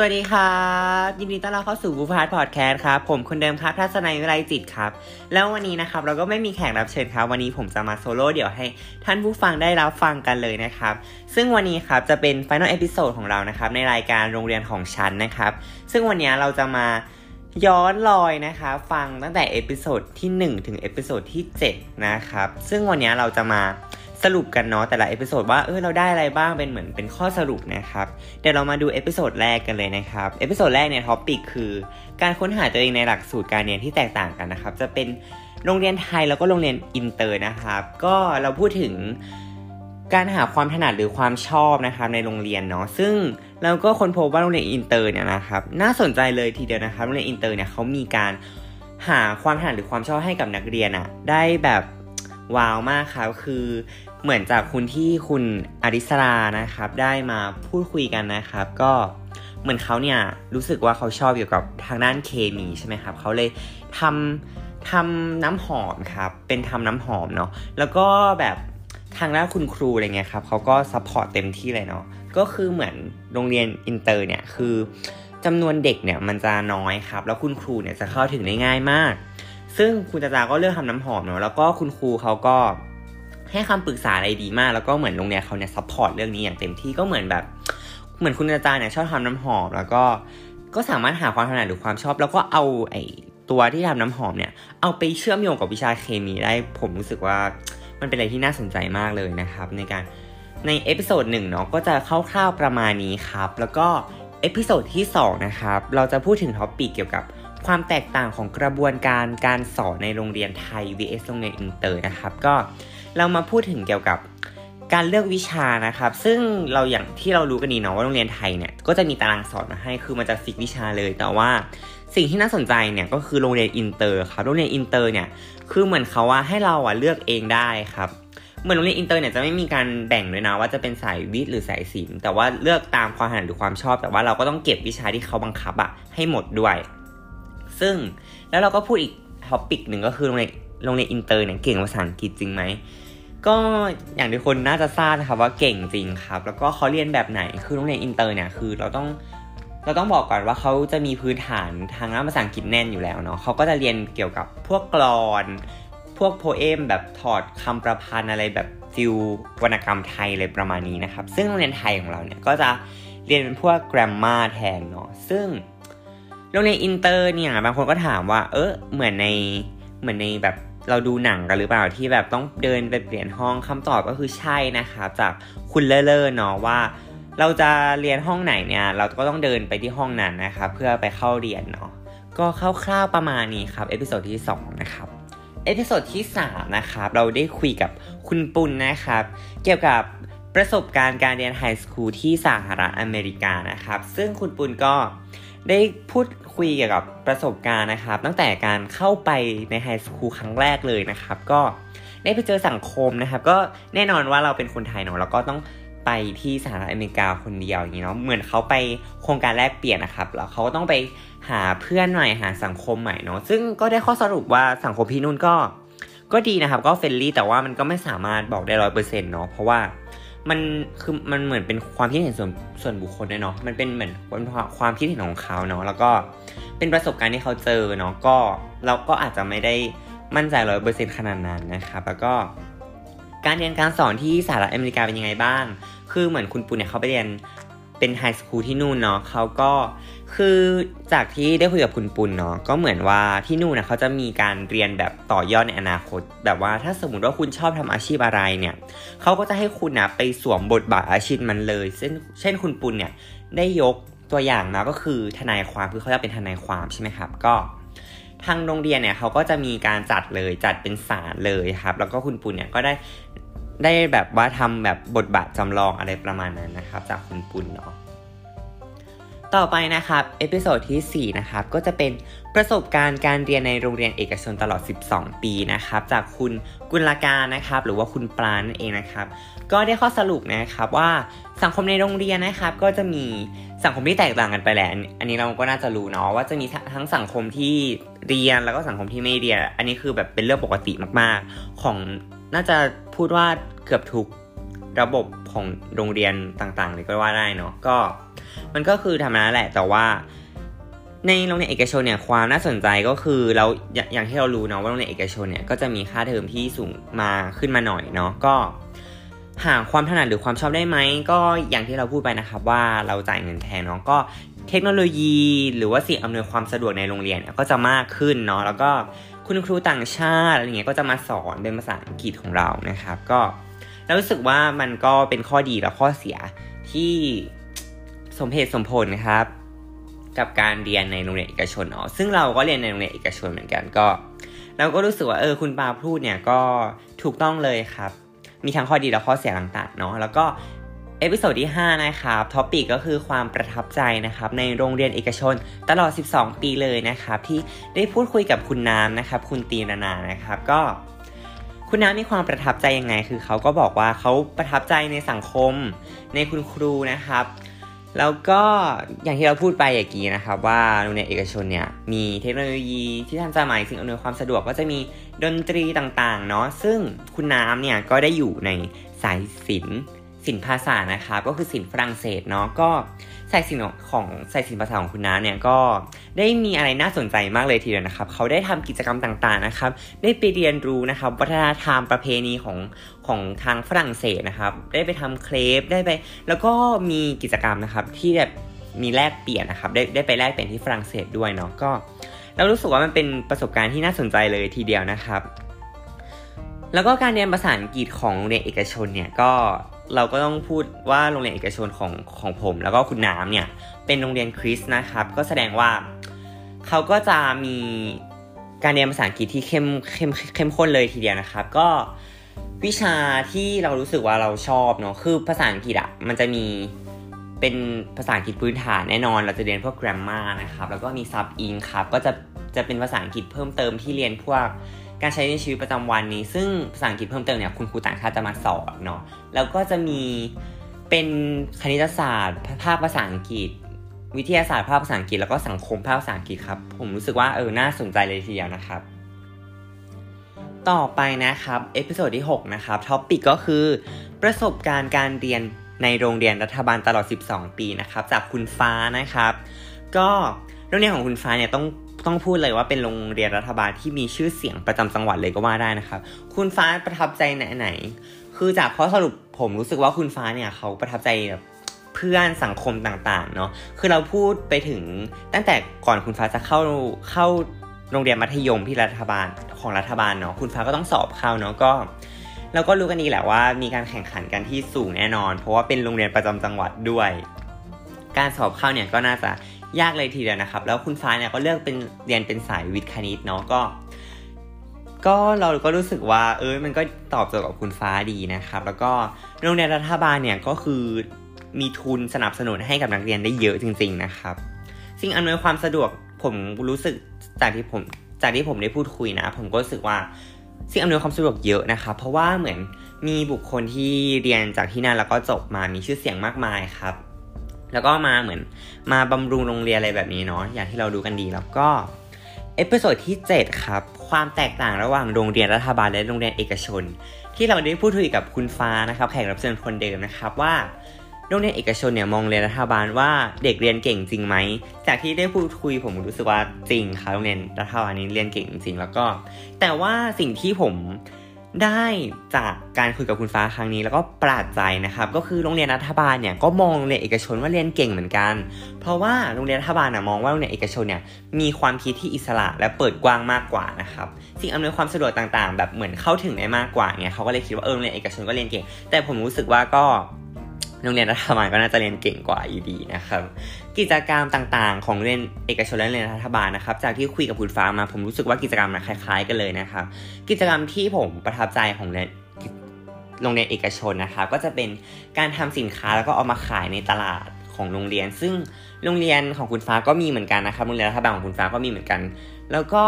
สวัสดีครับยินดีต้อนรับเข้าสู่บูพาร์ทพอดแคสต์ครับผมคนเดิมครับทัศนัยวิไลจิตครับแล้ววันนี้นะครับเราก็ไม่มีแขกรับเชิญครับวันนี้ผมจะมาโซโล่เดี๋ยวให้ท่านผู้ฟังได้รับฟังกันเลยนะครับซึ่งวันนี้ครับจะเป็น Final Episode ของเรานะครับในรายการโรงเรียนของฉันนะครับซึ่งวันนี้เราจะมาย้อนรอยนะคะฟังตั้งแต่เอพิโซดที่1ถึงเอพิโซดที่7นะครับซึ่งวันนี้เราจะมาสรุปกันเนาะแต่ละเอพิโซดว่าเราได้อะไรบ้างเป็นเหมือนเป็นข้อสรุปนะครับเดี๋ยวเรามาดูเอพิโซดแรกกันเลยนะครับเอพิโซดแรกเนี่ยท็อปิกคือการค้นหาตัวเองในหลักสูตรการเรียนที่แตกต่างกันนะครับจะเป็นโรงเรียนไทยแล้วก็โรงเรียนอินเตอร์นะครับก็เราพูดถึงการหาความถนัดหรือความชอบนะครับในโรงเรียนเนาะซึ่งเราก็ค้นพบว่าโรงเรียนอินเตอร์เนี่ยนะครับน่าสนใจเลยทีเดียวนะครับโรงเรียนอินเตอร์เนี่ยเขามีการหาความถนัดหรือความชอบให้กับนักเรียนอะได้แบบว้าวมากครับคือเหมือนจากคุณอริสรานะครับได้มาพูดคุยกันนะครับก็เหมือนเขาเนี่ยรู้สึกว่าเขาชอบเกี่ยวกับทางด้านเคมีใช่ไหมครับเขาเลยทำน้ำหอมครับเป็นทำน้ำหอมเนาะแล้วก็แบบทางด้านคุณครูอะไรเงี้ยครับเขาก็ซัพพอร์ตเต็มที่เลยเนาะก็คือเหมือนโรงเรียนอินเตอร์เนี่ยคือจำนวนเด็กเนี่ยมันจะน้อยครับแล้วคุณครูเนี่ยจะเข้าถึงได้ง่ายมากซึ่งคุณจ๋าก็เลือกทำน้ำหอมเนาะแล้วก็คุณครูเขาก็ให้คำปรึกษาอะไรดีมากแล้วก็เหมือนโรงเรียนเขาเนี่ยซัพพอร์ตเรื่องนี้อย่างเต็มที่ก็เหมือนคุณอาจารย์เนี่ยชอบทำน้ำหอมแล้วก็สามารถหาความถนัดหรือความชอบแล้วก็เอาไอ้ตัวที่ทำน้ำหอมเนี่ยเอาไปเชื่อมโยงกับวิชาเคมีได้ผมรู้สึกว่ามันเป็นอะไรที่น่าสนใจมากเลยนะครับในเอพิโซด1เนาะก็จะคร่าวๆประมาณนี้ครับแล้วก็เอพิโซดที่2นะครับเราจะพูดถึงท็อปิกเกี่ยวกับความแตกต่างของกระบวนการสอนในโรงเรียนไทย vs โรงเรียนอินเตอร์นะครับก็เรามาพูดถึงเกี่ยวกับการเลือกวิชานะครับซึ่งเราอย่างที่เรารู้กันดีเนาะว่าโรงเรียนไทยเนี่ยก็จะมีตารางสอนมาให้คือมันจะฟิกวิชาเลยแต่ว่าสิ่งที่น่าสนใจเนี่ยก็คือโรงเรียนอินเตอร์ครับโรงเรียนอินเตอร์เนี่ยคือเหมือนเขาว่าให้เราเลือกเองได้ครับเหมือนโรงเรียนอินเตอร์เนี่ยจะไม่มีการแบ่งเลยนะว่าจะเป็นสายวิทย์หรือสายศิลป์แต่ว่าเลือกตามความถนัดหรือความชอบแต่ว่าเราก็ต้องเก็บวิชาที่เขาบังคับให้หมดด้วยซึ่งแล้วเราก็พูดอีกท็อปิกหนึ่งก็คือโรงเรียนอินเตอร์เนี่ยเก่งภาษาอังกฤษจริงไหมก็อย่างที่คนน่าจะทราบนะครับว่าเก่งจริงครับแล้วก็เขาเรียนแบบไหนคือโรงเรียนอินเตอร์เนี่ยคือเราต้องบอกก่อนว่าเขาจะมีพื้นฐานทางด้านภาษาอังกฤษแน่นอยู่แล้วเนาะเขาก็จะเรียนเกี่ยวกับพวกกลอนพวกโพเอมแบบถอดคำประพันธ์อะไรแบบฟิววรรณกรรมไทยเลยประมาณนี้นะครับซึ่งโรงเรียนไทยของเราเนี่ยก็จะเรียนเป็นพวกแกรมมาแทนเนาะซึ่งโรงเรียนอินเตอร์เนี่ยบางคนก็ถามว่าเหมือนในแบบเราดูหนังกันหรือเปล่าที่แบบต้องเดินไปเปลี่ยนห้องคำตอบก็คือใช่นะครับจากคุณเลอๆเนาะว่าเราจะเรียนห้องไหนเนี่ยเราก็ต้องเดินไปที่ห้องนั้นนะครับเพื่อไปเข้าเรียนเนาะก็คร่าวๆประมาณนี้ครับเอพิโซดที่2นะครับเอพิโซดที่3นะครับเราได้คุยกับคุณปุณนะครับเกี่ยวกับประสบการณ์การเรียนไฮสคูลที่สหรัฐอเมริกานะครับซึ่งคุณปุณก็ได้พูดคุยเกี่ยวกับประสบการณ์นะครับตั้งแต่การเข้าไปในไฮสคูลครั้งแรกเลยนะครับก็ได้ไปเจอสังคมนะครับก็แน่นอนว่าเราเป็นคนไทยเนาะแล้วก็ต้องไปที่สหรัฐอเมริกาคนเดียวอย่างนี้เนาะเหมือนเขาไปโครงการแลกเปลี่ยนนะครับแล้วเขาก็ต้องไปหาเพื่อนใหม่หาสังคมใหม่เนาะซึ่งก็ได้ข้อสรุปว่าสังคมที่นู่นก็ดีนะครับก็เฟรนลี่แต่ว่ามันก็ไม่สามารถบอกได้ 100% เนาะเพราะว่ามันเหมือนเป็นความคิดเห็นส่วนบุคคลด้วยเนาะมันเป็นเหมือนความคิดเห็นของเขาเนาะแล้วก็เป็นประสบการณ์ที่เขาเจอเนาะก็เราก็อาจจะไม่ได้มั่นใจ 100% ขนาดนั้นนะครับแล้วก็การเรียนการสอนที่สหรัฐอเมริกาเป็นยังไงบ้างคือเหมือนคุณปุณเนี่ยเขาไปเรียนเป็นไฮสคูลที่นู่นเนาะเขาก็คือจากที่ได้คุยกับคุณปุณเนาะก็เหมือนว่าที่นู่นนะเขาจะมีการเรียนแบบต่อยอดในอนาคตแบบว่าถ้าสมมติว่าคุณชอบทำอาชีพอะไรเนี่ยเขาก็จะให้คุณนะไปสวมบทบาทอาชีพมันเลยเช่นคุณปุณเนี่ยได้ยกตัวอย่างมาก็คือทนายความคือเขาจะเป็นทนายความใช่ไหมครับก็ทางโรงเรียนเนี่ยเขาก็จะมีการจัดเป็นศาลเลยครับแล้วก็คุณปุณเนี่ยก็ได้แบบว่าทำแบบบทบาทจำลองอะไรประมาณนั้นนะครับจากคุณปุณเนาะต่อไปนะครับเอพิโซดที่4นะครับก็จะเป็นประสบการณ์การเรียนในโรงเรียนเอกชนตลอด12ปีนะครับจากคุณกุลการนะครับหรือว่าคุณปราณนั่นเองนะครับก็ได้ข้อสรุปนะครับว่าสังคมในโรงเรียนนะครับก็จะมีสังคมที่แตกต่างกันไปแหละอันนี้เราก็น่าจะรู้เนาะว่าจะมีทั้งสังคมที่เรียนแล้วก็สังคมที่ไม่เรียนอันนี้คือแบบเป็นเรื่องปกติมากๆของน่าจะพูดว่าเกือบทุกระบบของโรงเรียนต่างๆเลยก็ว่าได้เนาะก็ มันก็คือทำนั้นแหละแต่ว่าในโรงเรียนเอกชนเนี่ยความน่าสนใจก็คือเราอย่างที่เรารู้เนาะว่าโรงเรียนเอกชนเนี่ยก็จะมีค่าเทอมที่สูงมาขึ้นมาหน่อยเนาะก็หาความถนัดหรือความชอบได้ไหมก็อย่างที่เราพูดไปนะครับว่าเราจ่ายเงินแพงเนาะก็เทคโนโลยีหรือว่าสิ่งอำนวยความสะดวกในโรงเรียนก็จะมากขึ้นเนาะแล้วก็คุณครูต่างชาติอะไรเงี้ยก็จะมาสอนเป็นภาษาอังกฤษของเรานะครับก็เรารู้สึกว่ามันก็เป็นข้อดีและข้อเสียที่สมเหตุสมผลนะครับกับการเรียนในโรงเรียนเอกชนเนาะซึ่งเราก็เรียนในโรงเรียนเอกชนเหมือนกันก็เราก็รู้สึกว่าคุณปาพูดเนี่ยก็ถูกต้องเลยครับมีทั้งข้อดีและข้อเสียต่างๆเนาะแล้วก็เอพิโซดที่5นะครับท็อปิกก็คือความประทับใจนะครับในโรงเรียนเอกชนตลอด12ปีเลยนะครับที่ได้พูดคุยกับคุณน้ำนะครับคุณตีนานานะครับก็คุณน้ำมีความประทับใจยังไงคือเขาก็บอกว่าเขาประทับใจในสังคมในคุณครูนะครับแล้วก็อย่างที่เราพูดไปอย่างกี้นะครับว่าโรงเรียนเอกชนเนี่ยมีเทคโนโลยีที่ทันสมัยสิ่งอำนวยความสะดวกก็จะมีดนตรีต่างๆเนาะซึ่งคุณน้ำเนี่ยก็ได้อยู่ในสายศิลป์ภาษานะครับก็คือศิลป์ฝรั่งเศสเนาะก็สายศิลป์ภาษาของคุณน้ำเนี่ยก็ได้มีอะไรน่าสนใจมากเลยทีเดียวนะครับเขาได้ทำกิจกรรมต่างๆนะครับได้ไปเรียนรู้นะครับวัฒนธรรมประเพณีของทางฝรั่งเศสนะครับได้ไปทำเครปได้ไปแล้วก็มีกิจกรรมนะครับที่แบบมีแลกเปลี่ยนนะครับได้ไปแลกเปลี่ยนที่ฝรั่งเศสด้วยเนาะก็เรารู้สึกว่ามันเป็นประสบการณ์ที่น่าสนใจเลยทีเดียวนะครับแล้วก็การเรียนภาษาอังกฤษของโรงเรียนเอกชนเนี่ยก็เราก็ต้องพูดว่าโรงเรียนเอกชนของผมแล้วก็คุณน้ำเนี่ยเป็นโรงเรียนคริสต์นะครับก็แสดงว่าเขาก็จะมีการเรียนภาษาอังกฤษที่เข้มข้นเลยทีเดียวนะครับก็วิชาที่เรารู้สึกว่าเราชอบเนาะคือภาษาอังกฤษอ่ะมันจะมีเป็นภาษาอังกฤษพื้นฐานแน่นอนเราจะเรียนพวก grammar นะครับแล้วก็มี sub-ing ครับก็จะเป็นภาษาอังกฤษเพิ่มเติมที่เรียนพวกการใช้ในชีวิตประจำวันนี้ซึ่งภาษาอังกฤษเพิ่มเติมเนี่ยคุณครูต่างชาติจะมาสอนเนาะแล้วก็จะมีเป็นคณิตศาสตร์ภาคภาษาอังกฤษวิทยาศาสตร์ภาคภาษาอังกฤษแล้วก็สังคมภาคภาษาอังกฤษครับผมรู้สึกว่าน่าสนใจเลยทีเดียวนะครับต่อไปนะครับเอพิโซดที่6นะครับท็อปิกก็คือประสบการณ์การเรียนในโรงเรียนรัฐบาลตลอด12ปีนะครับจากคุณฟ้านะครับก็โรงเรียนของคุณฟ้าเนี่ยต้องพูดเลยว่าเป็นโรงเรียนรัฐบาลที่มีชื่อเสียงประจำจังหวัดเลยก็ว่าได้นะครับคุณฟ้าประทับใจไหนคือจากข้อสรุปผมรู้สึกว่าคุณฟ้าเนี่ยเขาประทับใจแบบเพื่อนสังคมต่างๆเนาะคือเราพูดไปถึงตั้งแต่ก่อนคุณฟ้าจะเข้าโรงเรียนมัธยมที่รัฐบาลเนาะคุณฟ้าก็ต้องสอบเข้าเนาะก็เราก็รู้กันดีแหละว่ามีการแข่งขันกันที่สูงแน่นอนเพราะว่าเป็นโรงเรียนประจำจังหวัดด้วยการสอบเข้าเนี่ยก็น่าจะยากเลยทีเดียวนะครับแล้วคุณฟ้าเนี่ยก็เลือกเป็นเรียนเป็นสายวิทย์คณิตเนาะก็เราก็รู้สึกว่ามันก็ตอบโจทย์กับคุณฟ้าดีนะครับแล้วก็โรงเรียนรัฐบาลเนี่ยก็คือมีทุนสนับสนุนให้กับนักเรียนได้เยอะจริงๆนะครับสิ่งอำนวยความสะดวกผมรู้สึกจากที่ผมได้พูดคุยนะผมก็รู้สึกว่าสิ่งอำนวยความสะดวกเยอะนะครับเพราะว่าเหมือนมีบุคคลที่เรียนจากที่นั่นแล้วก็จบมามีชื่อเสียงมากมายครับแล้วก็มาเหมือนมาบำรุงโรงเรียนอะไรแบบนี้เนาะอย่างที่เราดูกันดีแล้วก็เอพิโซดที่7ครับความแตกต่างระหว่างโรงเรียนรัฐบาลและโรงเรียนเอกชนที่เราได้พูดคุยกับคุณฟ้านะครับแขกรับเชิญคนเดิมนะครับว่าโรงเรียนเอกชนเนี่ยมองเรียนรัฐบาลว่าเด็กเรียนเก่งจริงไหมจากที่ได้พูดคุยผมรู้สึกว่าจริงครับโรงเรียนรัฐบาลนี้เรียนเก่งจริงแล้วก็แต่ว่าสิ่งที่ผมได้จากการคุยกับคุณฟ้าครั้งนี้แล้วก็ประหลาดใจนะครับก็คือโรงเรียนรัฐบาลเนี่ยก็มองโรงเรียนเอกชนว่าเรียนเก่งเหมือนกันเพราะว่าโรงเรียนรัฐบาลมองว่าโรงเรียนเอกชนเนี่ยมีความคิดที่อิสระและเปิดกว้างมากกว่านะครับสิ่งอำนวยความสะดวกต่างๆแบบเหมือนเข้าถึงได้มากกว่าเนี่ยเขาก็เลยคิดว่าโรงเรียนเอกชนก็เรียนเก่งแต่ผมรู้สึกว่าก็โรงเรียนรัฐบาลก็น่าจะเรียนเก่งกว่าอยู่ดีนะครับกิจกรรมต่างๆของเรียนเอกชนและเรียนรัฐบาลนะครับจากที่คุยกับคุณฟ้ามาผมรู้สึกว่ากิจกรรมมันคล้ายๆกันเลยนะครับกิจกรรมที่ผมประทับใจของโรงเรียนเอกชนนะครับก็จะเป็นการทำสินค้าแล้วก็เอามาขายในตลาดของโรงเรียนซึ่งโรงเรียนของคุณฟ้าก็มีเหมือนกันนะครับโรงเรียนรัฐบาลของคุณฟ้าก็มีเหมือนกันแล้วก็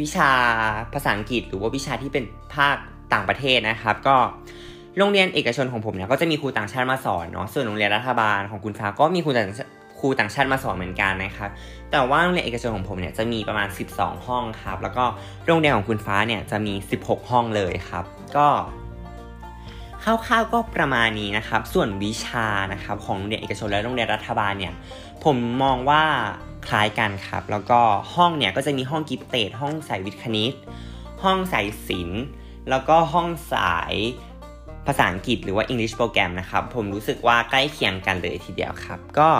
วิชาภาษาอังกฤษหรือว่าวิชาที่เป็นภาคต่างประเทศนะครับก็โรงเรียนเอกชนของผมเนี่ยก็จะมีครูต่างชาติมาสอนเนาะส่วนโรงเรียนรัฐบาลของคุณฟ้าก็มีครูต่างชาติมาสอนเหมือนกันนะครับแต่ว่าโรงเรียนเอกชนของผมเนี่ยจะมีประมาณ12ห้องครับแล้วก็โรงเรียนของคุณฟ้าเนี่ยจะมี16ห้องเลยครับก็ค ร่าวๆก็ประมาณนี้นะครับส่วนวิชานะครับของโรงเรียนเอกชนและโรงเรียนรัฐบาลเนี่ยผมมองว่าคล้ายกันครับแล้วก็ห้องเนี่ยก็จะมีห้องกิฟเต็ดห้องสายวิทย์คณิตห้องสายศิลป์แล้วก็ห้องสายภาษาอังกฤษหรือว่า English Program นะครับผมรู้สึกว่าใกล้เคียงกันเลยทีเดียวครับก็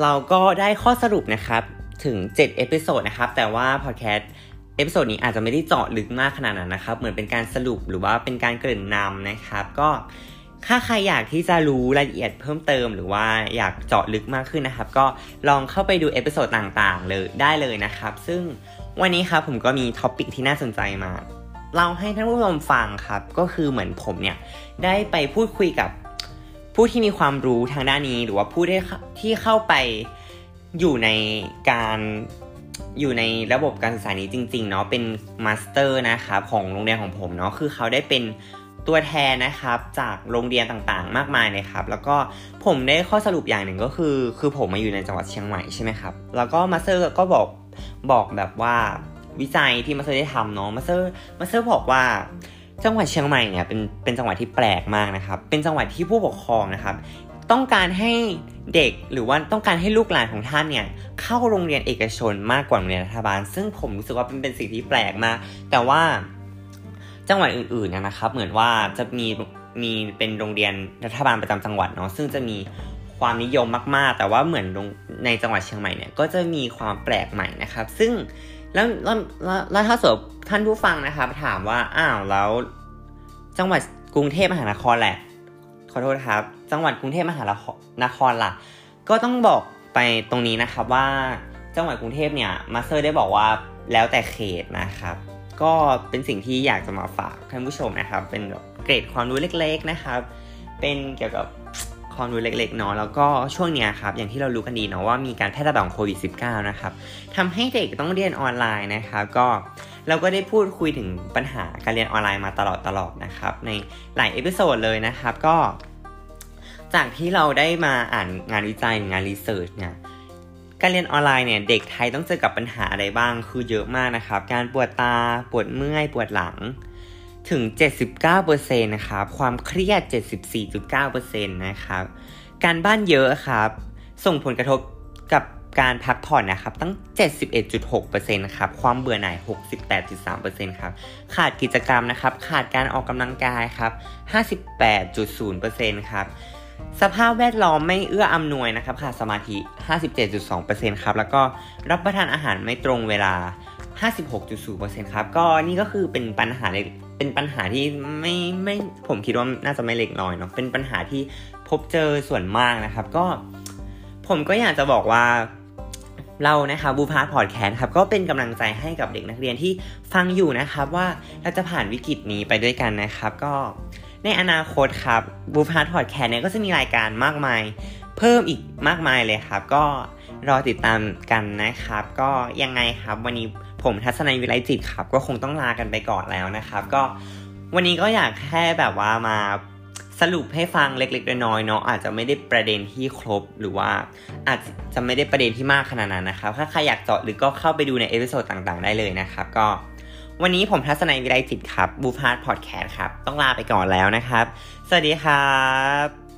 เราก็ได้ข้อสรุปนะครับถึง7เอพิโซดนะครับแต่ว่าพอดแคสต์เอพิโซดนี้อาจจะไม่ได้เจาะลึกมากขนาดนั้นนะครับเหมือนเป็นการสรุปหรือว่าเป็นการเกริ่นนำนะครับก็ถ้าใครอยากที่จะรู้รายละเอียดเพิ่มเติมหรือว่าอยากเจาะลึกมากขึ้นนะครับก็ลองเข้าไปดูเอพิโซดต่างๆเลยได้เลยนะครับซึ่งวันนี้ครับผมก็มีท็อปิกที่น่าสนใจมาเราให้ท่านผู้ชมฟังครับก็คือเหมือนผมเนี่ยได้ไปพูดคุยกับผู้ที่มีความรู้ทางด้านนี้หรือว่าผู้ที่เข้าไปอยู่ในระบบการศึกษานี้จริงๆเนาะเป็นมาสเตอร์นะครับของโรงเรียนของผมเนาะคือเขาได้เป็นตัวแทนนะครับจากโรงเรียนต่างๆมากมายเลยครับแล้วก็ผมได้ข้อสรุปอย่างหนึ่งก็คือผมมาอยู่ในจังหวัดเชียงใหม่ใช่ไหมครับแล้วก็มาสเตอร์ก็บอกแบบว่าวิจัยที่มาสเตอร์ได้ทำเนาะมาสเตอร์บอกว่าจังหวัดเชียงใหม่เนี่ยเป็นจังหวัดที่แปลกมากนะครับเป็นจังหวัดที่ผู้ปกครองนะครับต้องการให้เด็กหรือว่าต้องการให้ลูกหลานของท่านเนี่ยเข้าโรงเรียนเอกชนมากกว่าโรงเรียนรัฐบาลซึ่งผมรู้สึกว่าเป็นสิ่งที่แปลกมากแต่ว่าจังหวัดอื่นๆนะครับเหมือนว่าจะมีเป็นโรงเรียนรัฐบาลประจำจังหวัดเนาะซึ่งจะมีความนิยมมากๆแต่ว่าเหมือนในจังหวัดเชียงใหม่เนี่ยก็จะมีความแปลกใหม่นะครับซึ่งแล้วถ้าสมมติท่านผู้ฟังนะครับถามว่าอ้าวแล้วจังหวัดกรุงเทพมหานครแหละขอโทษครับจังหวัดกรุงเทพมหานครล่ะก็ต้องบอกไปตรงนี้นะครับว่าจังหวัดกรุงเทพเนี่ยมาสเตอร์ได้บอกว่าแล้วแต่เขตนะครับก็เป็นสิ่งที่อยากจะมาฝากท่านผู้ชมนะครับเป็นเกรดความรู้เล็กๆนะครับเป็นเกี่ยวกับความรู้เล็กๆเนาะแล้วก็ช่วงเนี้ยครับอย่างที่เรารู้กันดีเนาะว่ามีการแพร่ระบาดของโควิด -19 นะครับทำให้เด็กต้องเรียนออนไลน์นะครับก็เราก็ได้พูดคุยถึงปัญหาการเรียนออนไลน์มาตลอดนะครับในหลายเอพิโซดเลยนะครับก็จากที่เราได้มาอ่านงานวิจัยงานรีเสิร์ชเนี่ยการเรียนออนไลน์เนี่ยเด็กไทยต้องเจอกับปัญหาอะไรบ้างคือเยอะมากนะครับการปวดตาปวดเมื่อยปวดหลังถึง 79% นะครับความเครียด 74.9% นะครับการบ้านเยอะครับส่งผลกระทบกับการพักผ่อนนะครับตั้ง 71.6% นะครับความเบื่อหน่าย 68.3% ครับขาดกิจกรรมนะครับขาดการออกกำลังกายครับ 58.0% ครับสภาพแวดล้อมไม่เอื้ออำนวยนะครับขาดสมาธิ 57.2% ครับแล้วก็รับประทานอาหารไม่ตรงเวลา 56.0% ครับก็นี่ก็คือเป็นปัญหาที่ไม่ผมคิดว่าน่าจะไม่เล็กน้อยเนาะเป็นปัญหาที่พบเจอส่วนมากนะครับก็ผมก็อยากจะบอกว่าเรานะคะบูพาร์ทพอดแคสต์ครับก็เป็นกำลังใจให้กับเด็กนักเรียนที่ฟังอยู่นะครับว่าเราจะผ่านวิกฤตนี้ไปด้วยกันนะครับก็ในอนาคตครับบูพาร์ทพอดแคสต์เนี่ยก็จะมีรายการมากมายเพิ่มอีกมากมายเลยครับก็รอติดตามกันนะครับก็ยังไงครับวันนี้ผมทัศนัยวิไลจิตครับก็คงต้องลากันไปก่อนแล้วนะครับก็วันนี้ก็อยากแค่แบบว่ามาสรุปให้ฟังเล็กๆน้อยๆเนาะอาจจะไม่ได้ประเด็นที่ครบหรือว่าอาจจะไม่ได้ประเด็นที่มากขนาดนั้นนะครับถ้าใครอยากเจาะหรือก็เข้าไปดูในเอพิโซดต่างๆได้เลยนะครับก็วันนี้ผมทัศนัยวิไลจิตครับบูพาร์ทพอดแคสต์ครับต้องลาไปก่อนแล้วนะครับสวัสดีครับ